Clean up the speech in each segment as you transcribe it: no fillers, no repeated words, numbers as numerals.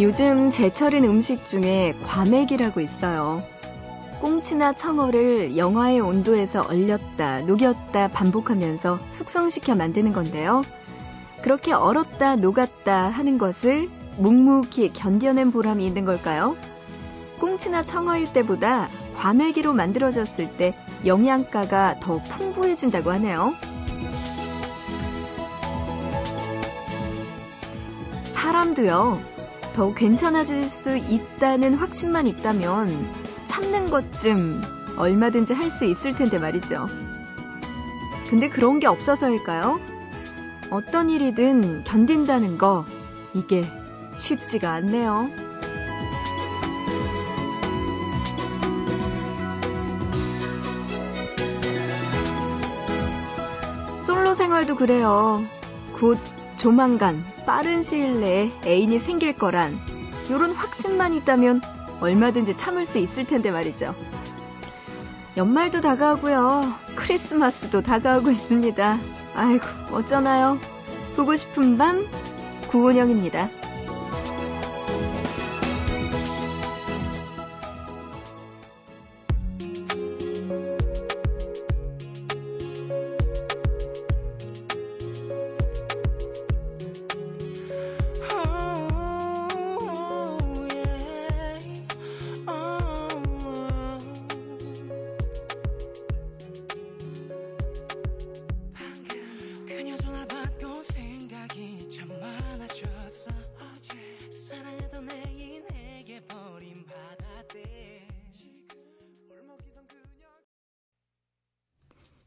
요즘 제철인 음식 중에 과메기라고 있어요. 꽁치나 청어를 영하의 온도에서 얼렸다, 녹였다 반복하면서 숙성시켜 만드는 건데요. 그렇게 얼었다, 녹았다 하는 것을 묵묵히 견뎌낸 보람이 있는 걸까요? 꽁치나 청어일 때보다 과메기로 만들어졌을 때 영양가가 더 풍부해진다고 하네요. 사람도요, 더 괜찮아질 수 있다는 확신만 있다면 참는 것쯤 얼마든지 할 수 있을 텐데 말이죠. 근데 그런 게 없어서일까요? 어떤 일이든 견딘다는 거, 이게 쉽지가 않네요. 솔로 생활도 그래요. 곧 조만간 빠른 시일 내에 애인이 생길 거란 이런 확신만 있다면 얼마든지 참을 수 있을 텐데 말이죠. 연말도 다가오고요. 크리스마스도 다가오고 있습니다. 아이고, 어쩌나요? 보고 싶은 밤, 구은영입니다.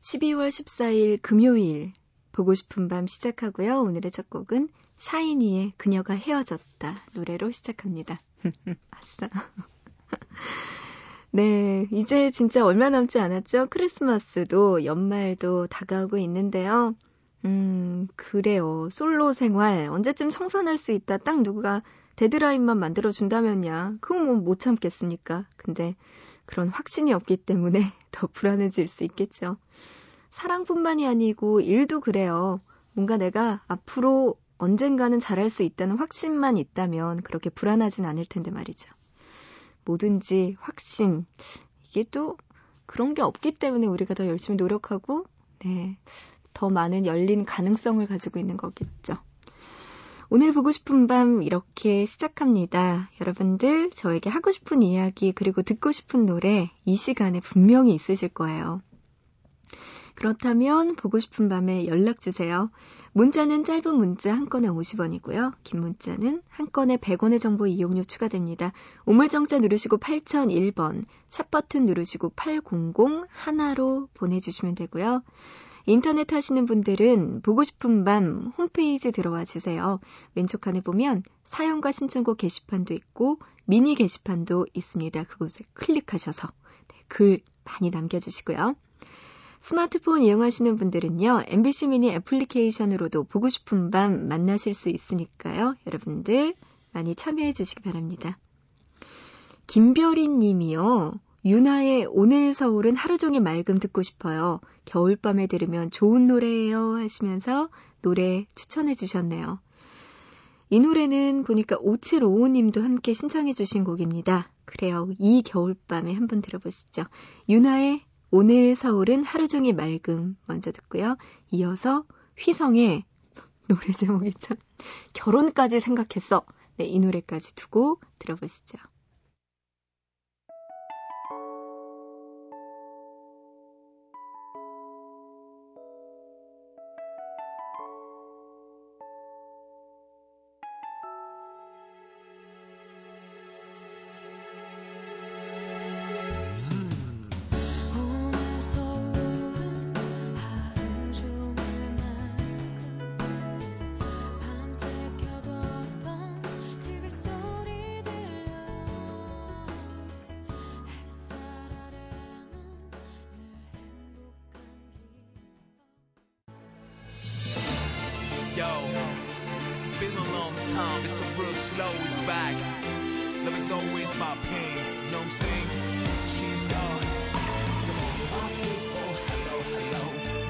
12월 14일 금요일 보고 싶은 밤 시작하고요. 오늘의 첫 곡은 샤이니의 그녀가 헤어졌다 노래로 시작합니다. 아싸. 네, 이제 진짜 얼마 남지 않았죠? 크리스마스도 연말도 다가오고 있는데요. 그래요. 솔로 생활 언제쯤 청산할 수 있다. 딱 누가 데드라인만 만들어준다면야 그건 뭐 못 참겠습니까? 근데 그런 확신이 없기 때문에 더 불안해질 수 있겠죠. 사랑뿐만이 아니고 일도 그래요. 뭔가 내가 앞으로 언젠가는 잘할 수 있다는 확신만 있다면 그렇게 불안하진 않을 텐데 말이죠. 뭐든지 확신, 이게 또 그런 게 없기 때문에 우리가 더 열심히 노력하고 네, 더 많은 열린 가능성을 가지고 있는 거겠죠. 오늘 보고 싶은 밤 이렇게 시작합니다. 여러분들 저에게 하고 싶은 이야기 그리고 듣고 싶은 노래 이 시간에 분명히 있으실 거예요. 그렇다면 보고 싶은 밤에 연락주세요. 문자는 짧은 문자 한 건에 50원이고요. 긴 문자는 한 건에 100원의 정보 이용료 추가됩니다. 우물정자 누르시고 8001번, 샵버튼 누르시고 8001로 보내주시면 되고요. 인터넷 하시는 분들은 보고 싶은 밤 홈페이지 들어와 주세요. 왼쪽 칸에 보면 사연과 신청곡 게시판도 있고 미니 게시판도 있습니다. 그곳에 클릭하셔서 글 많이 남겨주시고요. 스마트폰 이용하시는 분들은요. MBC 미니 애플리케이션으로도 보고 싶은 밤 만나실 수 있으니까요. 여러분들 많이 참여해 주시기 바랍니다. 김별이 님이요. 유나의 오늘 서울은 하루 종일 맑음 듣고 싶어요. 겨울밤에 들으면 좋은 노래예요 하시면서 노래 추천해 주셨네요. 이 노래는 보니까 5755님도 함께 신청해 주신 곡입니다. 그래요. 이 겨울밤에 한번 들어보시죠. 유나의 오늘 서울은 하루 종일 맑음 먼저 듣고요. 이어서 휘성의 노래 제목이 참 결혼까지 생각했어. 네, 이 노래까지 두고 들어보시죠. It's been a long time, it's the real slow, it's back. Love is always my pain, you know what I'm saying? She's gone. Some of my people, hello, hello,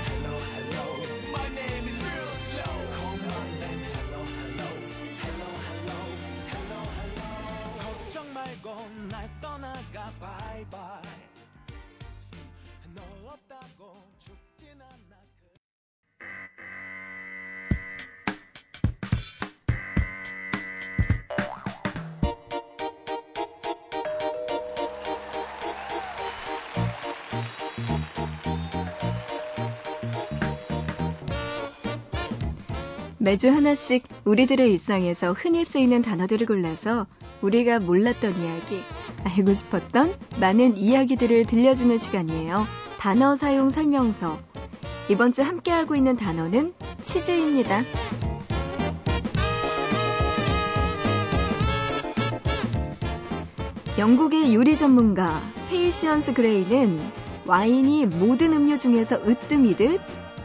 hello, hello. My name is real slow. Call my name, hello, hello, hello, hello, hello, hello. 없다고 날 떠나가 바이바이. 너 없다고 죽진 않아. 매주 하나씩 우리들의 일상에서 흔히 쓰이는 단어들을 골라서 우리가 몰랐던 이야기, 알고 싶었던 많은 이야기들을 들려주는 시간이에요. 단어 사용 설명서. 이번 주 함께하고 있는 단어는 치즈입니다. 영국의 요리 전문가 페이시언스 그레이는 와인이 모든 음료 중에서 으뜸이듯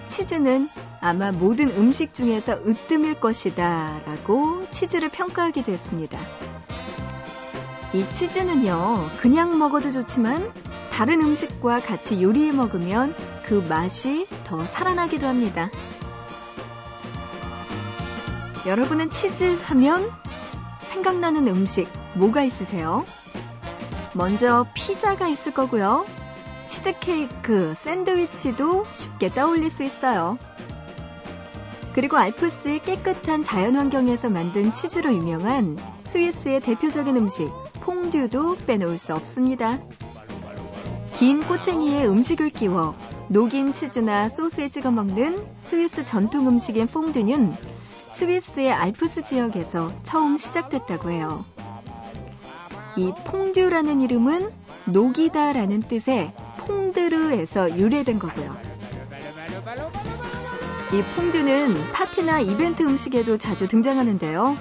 치즈는 아마 모든 음식 중에서 으뜸일 것이다 라고 치즈를 평가하기도 했습니다. 이 치즈는요, 그냥 먹어도 좋지만 다른 음식과 같이 요리해 먹으면 그 맛이 더 살아나기도 합니다. 여러분은 치즈 하면 생각나는 음식 뭐가 있으세요? 먼저 피자가 있을 거고요. 치즈케이크, 샌드위치도 쉽게 떠올릴 수 있어요. 그리고 알프스의 깨끗한 자연환경에서 만든 치즈로 유명한 스위스의 대표적인 음식 퐁듀도 빼놓을 수 없습니다. 긴 꼬챙이에 음식을 끼워 녹인 치즈나 소스에 찍어 먹는 스위스 전통 음식인 퐁듀는 스위스의 알프스 지역에서 처음 시작됐다고 해요. 이 퐁듀라는 이름은 녹이다라는 뜻의 퐁드르에서 유래된 거고요. 이 퐁듀는 파티나 이벤트 음식에도 자주 등장하는데요.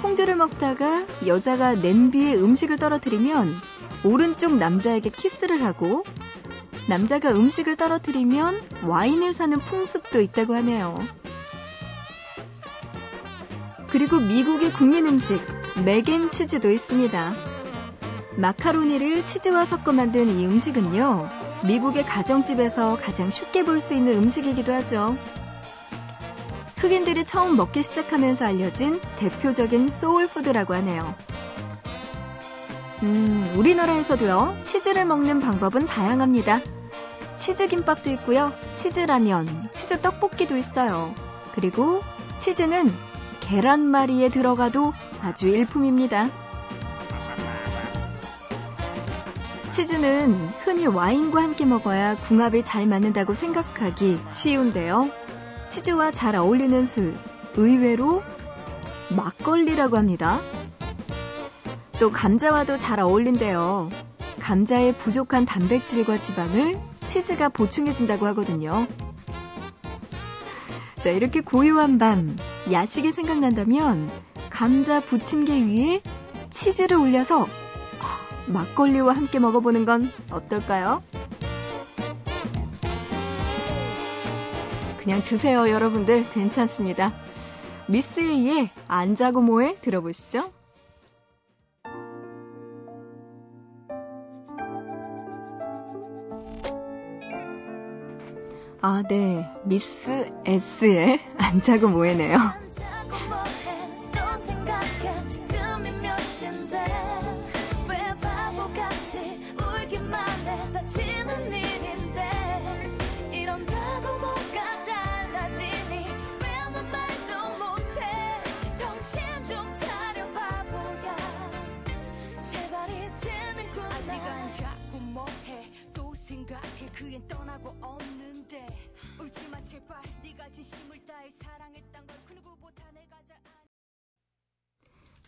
퐁듀를 먹다가 여자가 냄비에 음식을 떨어뜨리면 오른쪽 남자에게 키스를 하고, 남자가 음식을 떨어뜨리면 와인을 사는 풍습도 있다고 하네요. 그리고 미국의 국민 음식 맥앤치즈도 있습니다. 마카로니를 치즈와 섞어 만든 이 음식은요, 미국의 가정집에서 가장 쉽게 볼 수 있는 음식이기도 하죠. 흑인들이 처음 먹기 시작하면서 알려진 대표적인 소울푸드라고 하네요. 우리나라에서도요, 치즈를 먹는 방법은 다양합니다. 치즈김밥도 있고요, 치즈라면, 치즈떡볶이도 있어요. 그리고 치즈는 계란말이에 들어가도 아주 일품입니다. 치즈는 흔히 와인과 함께 먹어야 궁합이 잘 맞는다고 생각하기 쉬운데요. 치즈와 잘 어울리는 술, 의외로 막걸리라고 합니다. 또 감자와도 잘 어울린대요. 감자의 부족한 단백질과 지방을 치즈가 보충해준다고 하거든요. 자, 이렇게 고요한 밤, 야식이 생각난다면 감자 부침개 위에 치즈를 올려서 막걸리와 함께 먹어보는 건 어떨까요? 그냥 드세요, 여러분들. 괜찮습니다. 미스 A의 안 자고 뭐해 들어보시죠. 아, 네. 미스 S의 안 자고 뭐해네요.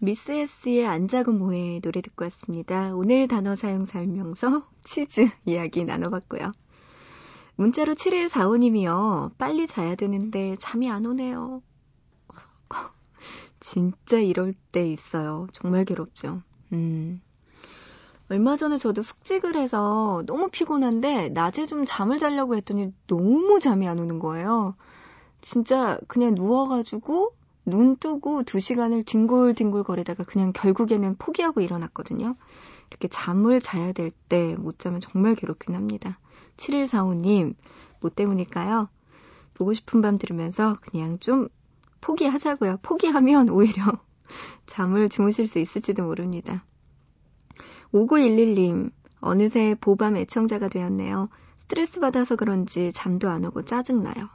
미스 S의 안 자고 뭐해 노래 듣고 왔습니다. 오늘 단어 사용 설명서 치즈 이야기 나눠봤고요. 문자로 7145님이요. 빨리 자야 되는데 잠이 안 오네요. 진짜 이럴 때 있어요. 정말 괴롭죠. 얼마 전에 저도 숙직을 해서 너무 피곤한데 낮에 좀 잠을 자려고 했더니 너무 잠이 안 오는 거예요. 진짜 그냥 누워가지고 눈 뜨고 2시간을 뒹굴뒹굴 거리다가 그냥 결국에는 포기하고 일어났거든요. 이렇게 잠을 자야 될 때 못 자면 정말 괴롭긴 합니다. 7145님, 뭐 때문일까요? 보고 싶은 밤 들으면서 그냥 좀 포기하자고요. 포기하면 오히려 잠을 주무실 수 있을지도 모릅니다. 5911님, 어느새 보밤 애청자가 되었네요. 스트레스 받아서 그런지 잠도 안 오고 짜증나요.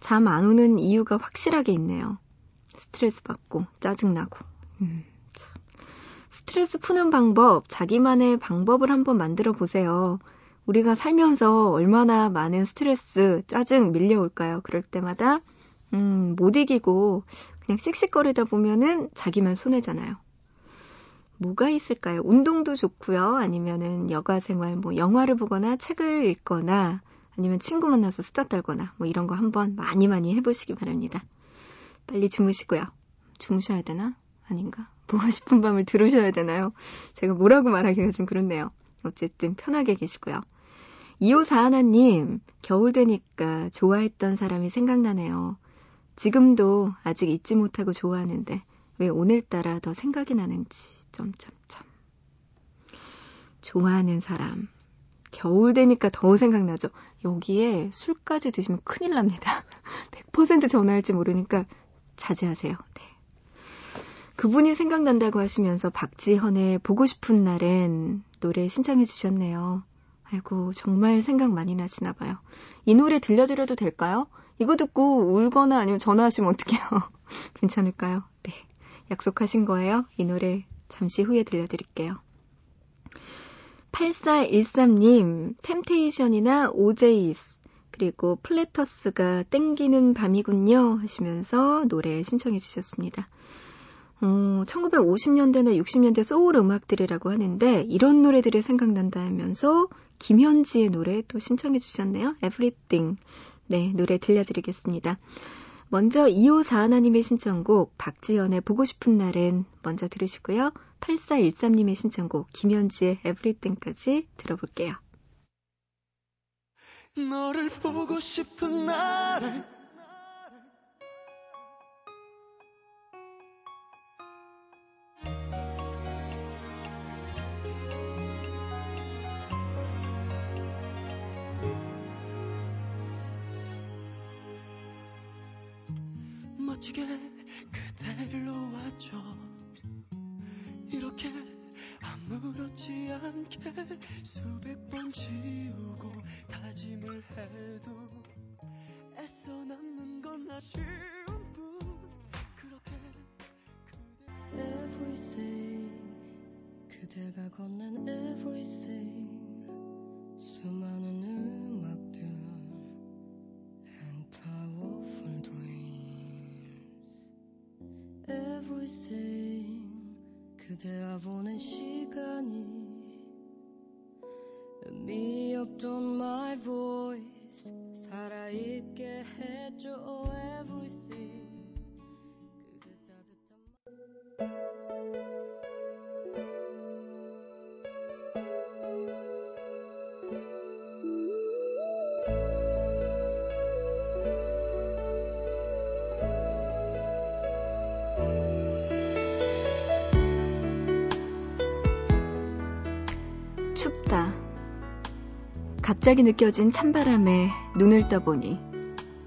잠 안 오는 이유가 확실하게 있네요. 스트레스 받고 짜증나고. 스트레스 푸는 방법, 자기만의 방법을 한번 만들어 보세요. 우리가 살면서 얼마나 많은 스트레스, 짜증 밀려올까요? 그럴 때마다 못 이기고 그냥 씩씩거리다 보면은 자기만 손해잖아요. 뭐가 있을까요? 운동도 좋고요. 아니면은 여가 생활, 뭐 영화를 보거나 책을 읽거나 아니면 친구 만나서 수다 떨거나 뭐 이런 거 한번 많이 해보시기 바랍니다. 빨리 주무시고요. 주무셔야 되나? 아닌가? 보고 싶은 밤을 들으셔야 되나요? 제가 뭐라고 말하기가 좀 그렇네요. 어쨌든 편하게 계시고요. 2541님, 겨울 되니까 좋아했던 사람이 생각나네요. 지금도 아직 잊지 못하고 좋아하는데 왜 오늘따라 더 생각이 나는지 점점점. 좋아하는 사람, 겨울 되니까 더 생각나죠. 여기에 술까지 드시면 큰일 납니다. 100% 전화할지 모르니까 자제하세요. 네. 그분이 생각난다고 하시면서 박지현의 보고 싶은 날엔 노래 신청해 주셨네요. 아이고, 정말 생각 많이 나시나 봐요. 이 노래 들려드려도 될까요? 이거 듣고 울거나 아니면 전화하시면 어떡해요? 괜찮을까요? 네, 약속하신 거예요. 이 노래 잠시 후에 들려드릴게요. 8413님, 템테이션이나 오제이스 그리고 플래터스가 땡기는 밤이군요 하시면서 노래 신청해 주셨습니다. 1950년대나 60년대 소울 음악들이라고 하는데 이런 노래들이 생각난다면서 김현지의 노래 또 신청해 주셨네요. Everything. 네, 노래 들려드리겠습니다. 먼저 2541님의 신청곡 박지연의 보고 싶은 날엔 먼저 들으시고요. 8413님의 신청곡 김현지의 Everything까지 들어볼게요. 너를 보고 싶은 날엔 멋지게 그대를 놓아줘. 이렇게 아무렇지 않게 수백 번 지우고 다짐을 해도 애써 남는 건 아쉬운 뿐. 그렇게 그대 everything, 그대가 건넨 everything, 수많은 음악들 and powerful dreams. Everything, 그대와 보낸 시간이 의미 없던 my voice 살아있게 해줘. Everything, 그대 따뜻한 춥다. 갑자기 느껴진 찬바람에 눈을 떠보니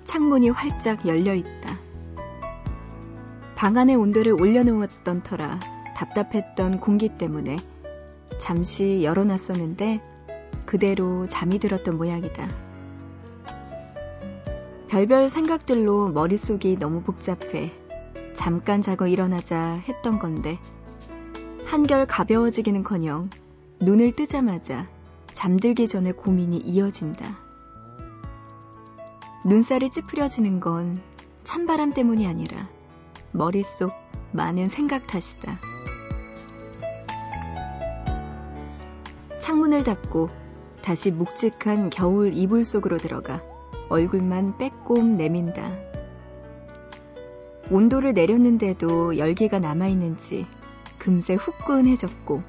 창문이 활짝 열려있다. 방 안의 온도를 올려놓았던 터라 답답했던 공기 때문에 잠시 열어놨었는데 그대로 잠이 들었던 모양이다. 별별 생각들로 머릿속이 너무 복잡해 잠깐 자고 일어나자 했던 건데 한결 가벼워지기는커녕 눈을 뜨자마자 잠들기 전에 고민이 이어진다. 눈살이 찌푸려지는 건 찬바람 때문이 아니라 머릿속 많은 생각 탓이다. 창문을 닫고 다시 묵직한 겨울 이불 속으로 들어가 얼굴만 빼꼼 내민다. 온도를 내렸는데도 열기가 남아있는지 금세 후끈해졌고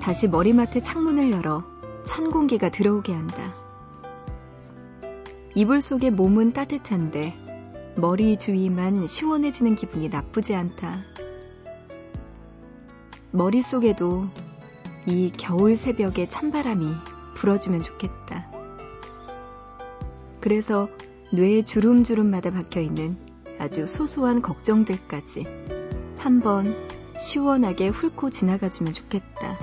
다시 머리맡에 창문을 열어 찬 공기가 들어오게 한다. 이불 속의 몸은 따뜻한데 머리 주위만 시원해지는 기분이 나쁘지 않다. 머릿속에도 이 겨울 새벽의 찬바람이 불어주면 좋겠다. 그래서 뇌의 주름주름마다 박혀있는 아주 소소한 걱정들까지 한번 시원하게 훑고 지나가주면 좋겠다.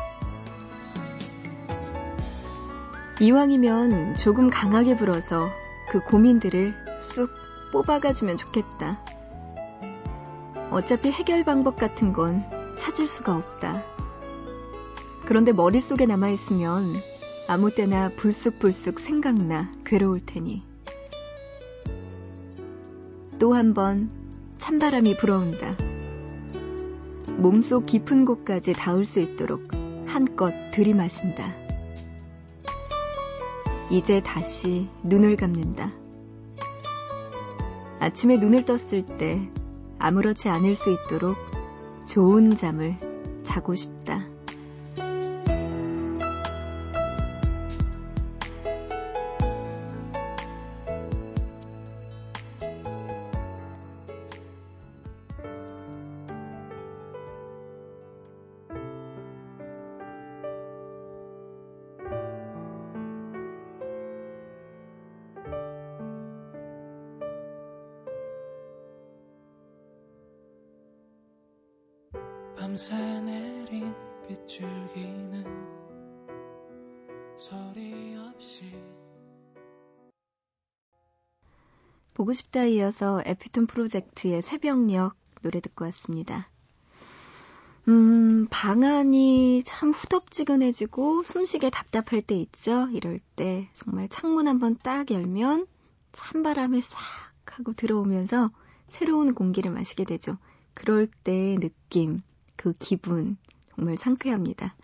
이왕이면 조금 강하게 불어서 그 고민들을 쑥 뽑아가주면 좋겠다. 어차피 해결 방법 같은 건 찾을 수가 없다. 그런데 머릿속에 남아있으면 아무 때나 불쑥불쑥 생각나 괴로울 테니. 또 한 번 찬바람이 불어온다. 몸속 깊은 곳까지 닿을 수 있도록 한껏 들이마신다. 이제 다시 눈을 감는다. 아침에 눈을 떴을 때 아무렇지 않을 수 있도록 좋은 잠을 자고 싶다. 밤새 내린 빗줄기는 소리 없이 보고 싶다 이어서 에피톤 프로젝트의 새벽녘 노래 듣고 왔습니다. 방안이 참 후덥지근해지고 숨쉬게 답답할 때 있죠. 이럴 때 정말 창문 한번 딱 열면 찬바람이 싹 하고 들어오면서 새로운 공기를 마시게 되죠. 그럴 때의 느낌, 그 기분 정말 상쾌합니다.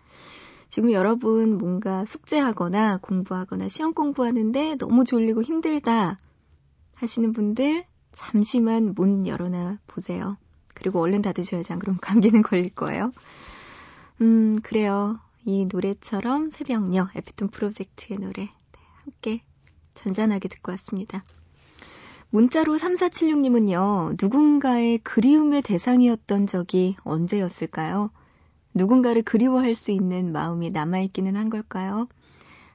지금 여러분 뭔가 숙제하거나 공부하거나 시험 공부하는데 너무 졸리고 힘들다 하시는 분들 잠시만 문 열어놔 보세요. 그리고 얼른 닫으셔야지, 안 그러면 감기는 걸릴 거예요. 그래요. 이 노래처럼 새벽녘 에피톤 프로젝트의 노래 함께 잔잔하게 듣고 왔습니다. 문자로 3476님은요. 누군가의 그리움의 대상이었던 적이 언제였을까요? 누군가를 그리워할 수 있는 마음이 남아있기는 한 걸까요?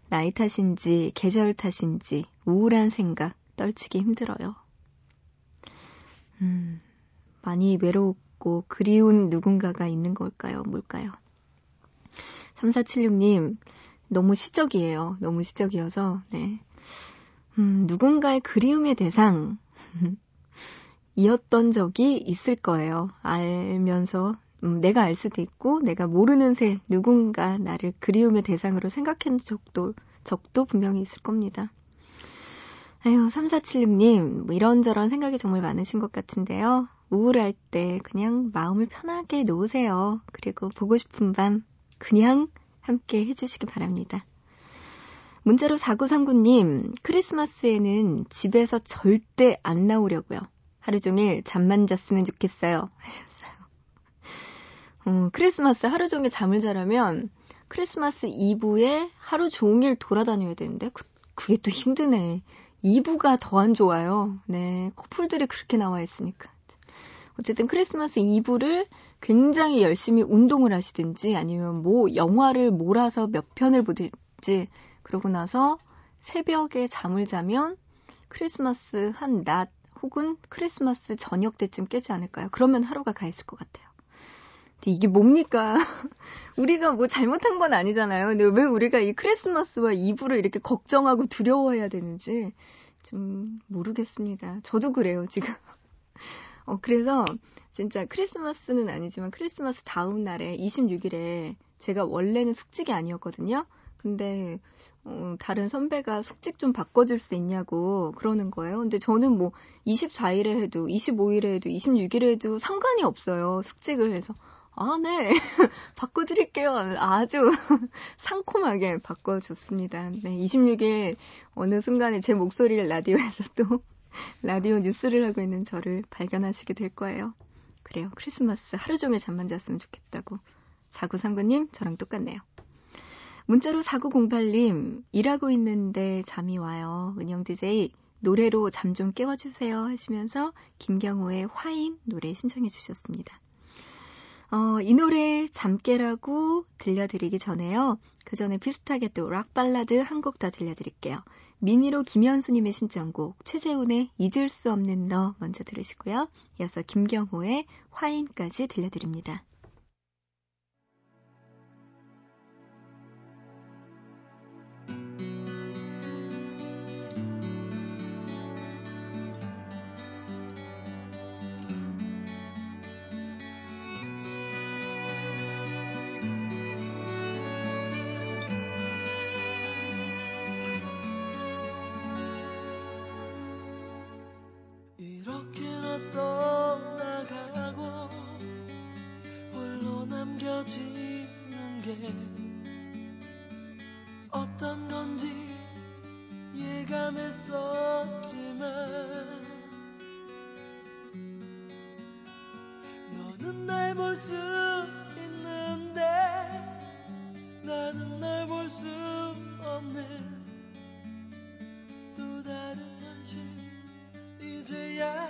나이 탓인지 계절 탓인지 우울한 생각 떨치기 힘들어요. 많이 외롭고 그리운 누군가가 있는 걸까요? 뭘까요? 3476님 너무 시적이에요. 너무 시적이어서 네. 누군가의 그리움의 대상 이었던 적이 있을 거예요. 알면서 내가 알 수도 있고 내가 모르는 새 누군가 나를 그리움의 대상으로 생각한 적도 분명히 있을 겁니다. 아유, 3476님 뭐 이런저런 생각이 정말 많으신 것 같은데요. 우울할 때 그냥 마음을 편하게 놓으세요. 그리고 보고 싶은 밤 그냥 함께 해주시기 바랍니다. 문자로 4939님, 크리스마스에는 집에서 절대 안 나오려고요. 하루 종일 잠만 잤으면 좋겠어요. 하셨어요. 크리스마스 하루 종일 잠을 자려면 크리스마스 이브에 하루 종일 돌아다녀야 되는데 그게 또 힘드네. 이브가 더 안 좋아요. 네, 커플들이 그렇게 나와 있으니까. 어쨌든 크리스마스 이브를 굉장히 열심히 운동을 하시든지 아니면 뭐 영화를 몰아서 몇 편을 보든지 그러고 나서 새벽에 잠을 자면 크리스마스 한 낮 혹은 크리스마스 저녁 때쯤 깨지 않을까요? 그러면 하루가 가 있을 것 같아요. 근데 이게 뭡니까? 우리가 뭐 잘못한 건 아니잖아요. 근데 왜 우리가 이 크리스마스와 이브를 이렇게 걱정하고 두려워해야 되는지 좀 모르겠습니다. 저도 그래요, 지금. 그래서 진짜 크리스마스는 아니지만 크리스마스 다음 날에 26일에 제가 원래는 숙직이 아니었거든요. 근데 다른 선배가 숙직 좀 바꿔줄 수 있냐고 그러는 거예요. 근데 저는 뭐 24일에 해도 25일에 해도 26일에 해도 상관이 없어요. 숙직을 해서 네 바꿔드릴게요. 아주 상콤하게 바꿔줬습니다. 네, 26일 어느 순간에 제 목소리를 라디오에서 또 라디오 뉴스를 하고 있는 저를 발견하시게 될 거예요. 그래요. 크리스마스 하루 종일 잠만 잤으면 좋겠다고 4939님 저랑 똑같네요. 문자로 4908님, 일하고 있는데 잠이 와요. 은영 DJ, 노래로 잠 좀 깨워주세요 하시면서 김경호의 화인 노래 신청해 주셨습니다. 이 노래 잠 깨라고 들려드리기 전에요. 그 전에 비슷하게 또 락발라드 한 곡 더 들려드릴게요. 미니로 김현수님의 신청곡, 최재훈의 잊을 수 없는 너 먼저 들으시고요. 이어서 김경호의 화인까지 들려드립니다. 사랑이란 게 어떤 건지 예감했었지만 너는 날 볼 수 있는데 나는 날 볼 수 없는 또 다른 현실 이제야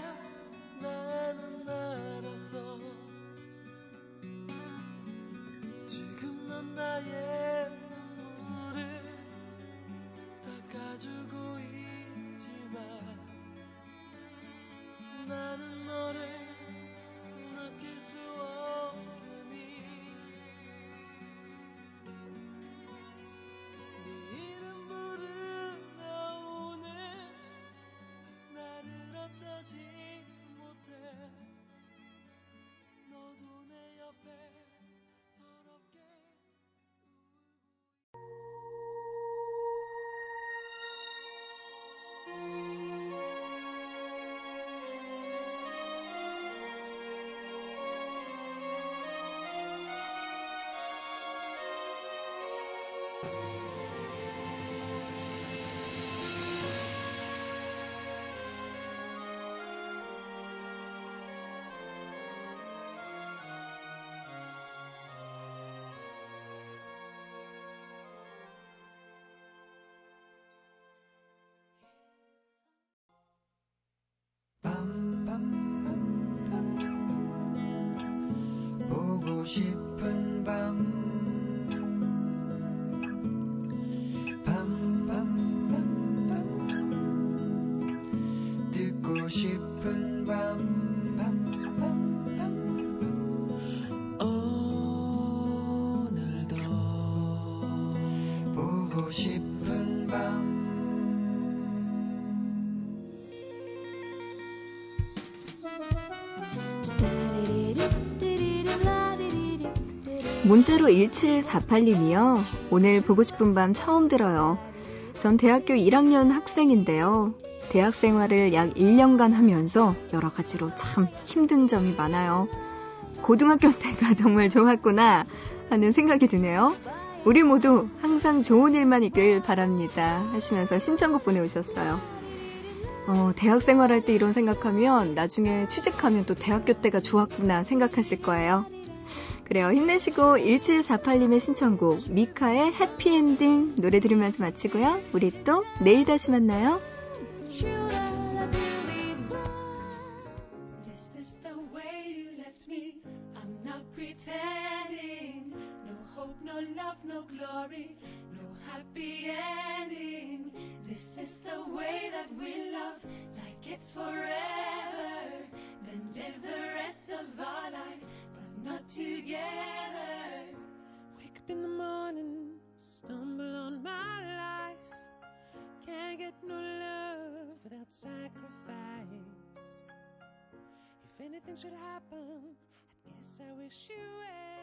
나는 알았어. 지금 넌 나의 눈물을 닦아주고 있지만 나는 너를 느낄 수 없으니 네 이름 부르며 우는 나를 어쩌지 못해. 너도 내 옆에 서럽게 보고 싶은 밤 듣고 싶은 밤 오늘도 보고 싶은 밤 문자로 1748님이요. 오늘 보고 싶은 밤 처음 들어요. 전 대학교 1학년 학생인데요. 대학 생활을 약 1년간 하면서 여러 가지로 참 힘든 점이 많아요. 고등학교 때가 정말 좋았구나 하는 생각이 드네요. 우리 모두 항상 좋은 일만 있길 바랍니다 하시면서 신청곡 보내오셨어요. 대학 생활할 때 이런 생각하면 나중에 취직하면 또 대학교 때가 좋았구나 생각하실 거예요. 그래요. 힘내시고 1748님의 신청곡 미카의 해피엔딩 노래 들으면서 마치고요. 우리 또 내일 다시 만나요. This is the way you left me. I'm not pretending. No hope, no love, no glory. No happy ending. This is the way that we love. Like it's forever. Then live the rest of our life. Not together. Wake up in the morning, stumble on my life. Can't get no love without sacrifice. If anything should happen, I guess I wish you well.